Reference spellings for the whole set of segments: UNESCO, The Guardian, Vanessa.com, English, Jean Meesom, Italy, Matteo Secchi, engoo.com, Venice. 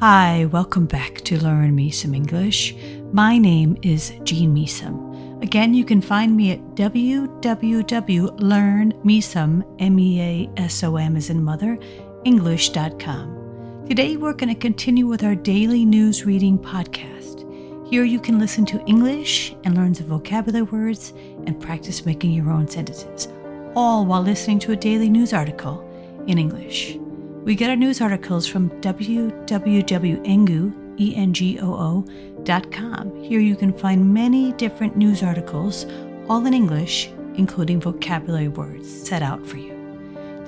Hi, welcome back to Learn Me Some English. My name is Jean Meesom. Again, you can find me at www.learnmeasom, M-E-A-S-O-M as in mother, English.com. Today, we're going to continue with our daily news reading podcast. Here, you can listen to English and learn some vocabulary words and practice making your own sentences, all while listening to a daily news article in English. We get our news articles from www.engoo.com. Here you can find many different news articles, all in English, including vocabulary words set out for you.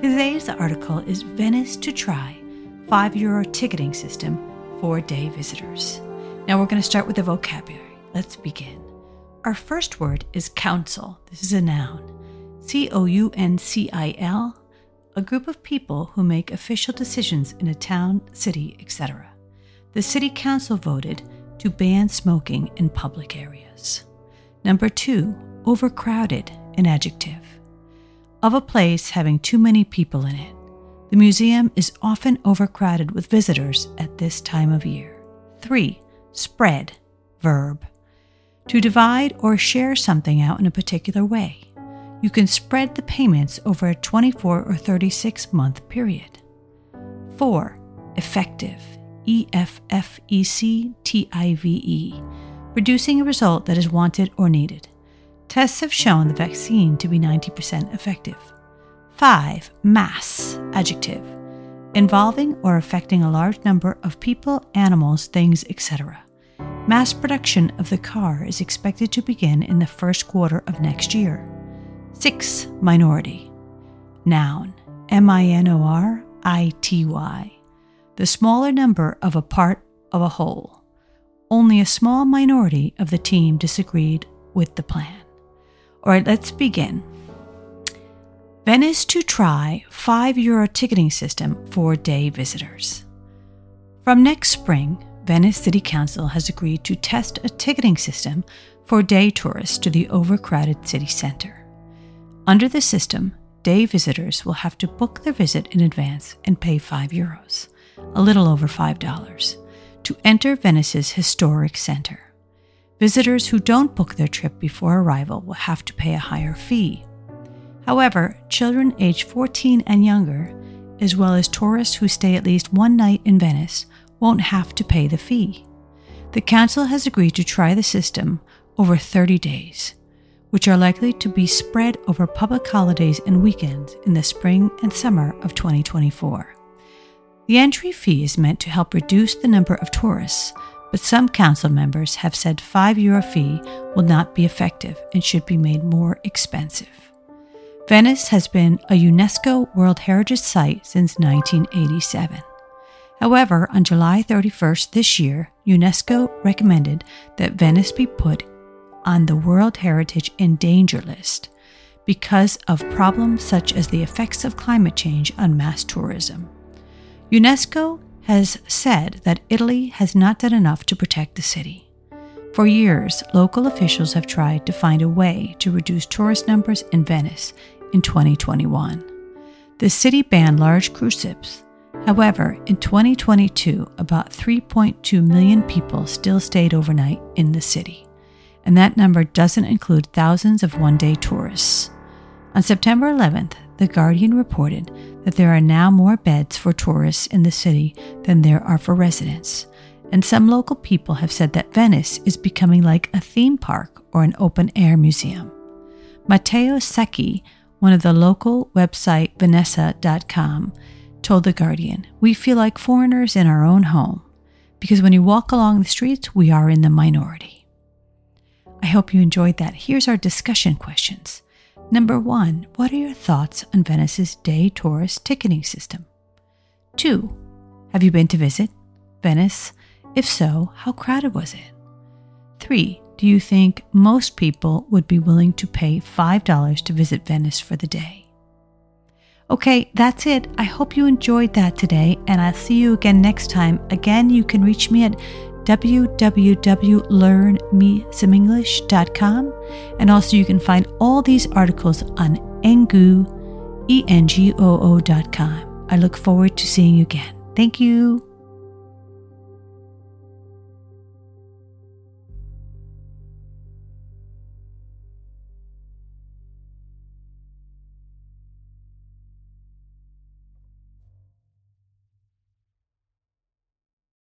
Today's article is Venice to Try, €5 Ticketing System for Day Visitors. Now we're going to start with the vocabulary. Let's begin. Our first word is council. This is a noun. C-O-U-N-C-I-L. A group of people who make official decisions in a town, city, etc. The city council voted to ban smoking in public areas. Number 2, overcrowded, an adjective. Of a place having too many people in it. The museum is often overcrowded with visitors at this time of year. 3, spread, verb. To divide or share something out in a particular way. You can spread the payments over a 24 or 36-month period. 4. Effective. E-F-F-E-C-T-I-V-E. Producing a result that is wanted or needed. Tests have shown the vaccine to be 90% effective. 5. Mass. Adjective. Involving or affecting a large number of people, animals, things, etc. Mass production of the car is expected to begin in the first quarter of next year. 6. Minority. Noun. M-I-N-O-R-I-T-Y. The smaller number of a part of a whole. Only a small minority of the team disagreed with the plan. All right, let's begin. Venice to try €5 ticketing system for day visitors. From next spring, Venice City Council has agreed to test a ticketing system for day tourists to the overcrowded city center. Under the system, day visitors will have to book their visit in advance and pay €5, a little over $5, to enter Venice's historic center. Visitors who don't book their trip before arrival will have to pay a higher fee. However, children aged 14 and younger, as well as tourists who stay at least one night in Venice, won't have to pay the fee. The council has agreed to try the system over 30 days. Which are likely to be spread over public holidays and weekends in the spring and summer of 2024. The entry fee is meant to help reduce the number of tourists, but some council members have said €5 fee will not be effective and should be made more expensive. Venice has been a UNESCO World Heritage Site since 1987. However, on July 31st this year, UNESCO recommended that Venice be put on the World Heritage Endangered List because of problems such as the effects of climate change on mass tourism. UNESCO has said that Italy has not done enough to protect the city. For years, local officials have tried to find a way to reduce tourist numbers in Venice in 2021. The city banned large cruise ships. However, in 2022, about 3.2 million people still stayed overnight in the city. And that number doesn't include thousands of one-day tourists. On September 11th, The Guardian reported that there are now more beds for tourists in the city than there are for residents, and some local people have said that Venice is becoming like a theme park or an open-air museum. Matteo Secchi, one of the local website Vanessa.com, told The Guardian, "We feel like foreigners in our own home, because when you walk along the streets, we are in the minority." I hope you enjoyed that. Here's our discussion questions. Number 1, what are your thoughts on Venice's day tourist ticketing system? 2, have you been to visit Venice? If so, how crowded was it? 3, do you think most people would be willing to pay $5 to visit Venice for the day? Okay, that's it. I hope you enjoyed that today, and I'll see you again next time. Again, you can reach me at www.learnmeasomenglish.com, and also you can find all these articles on engoo.com. I look forward to seeing you again. Thank you.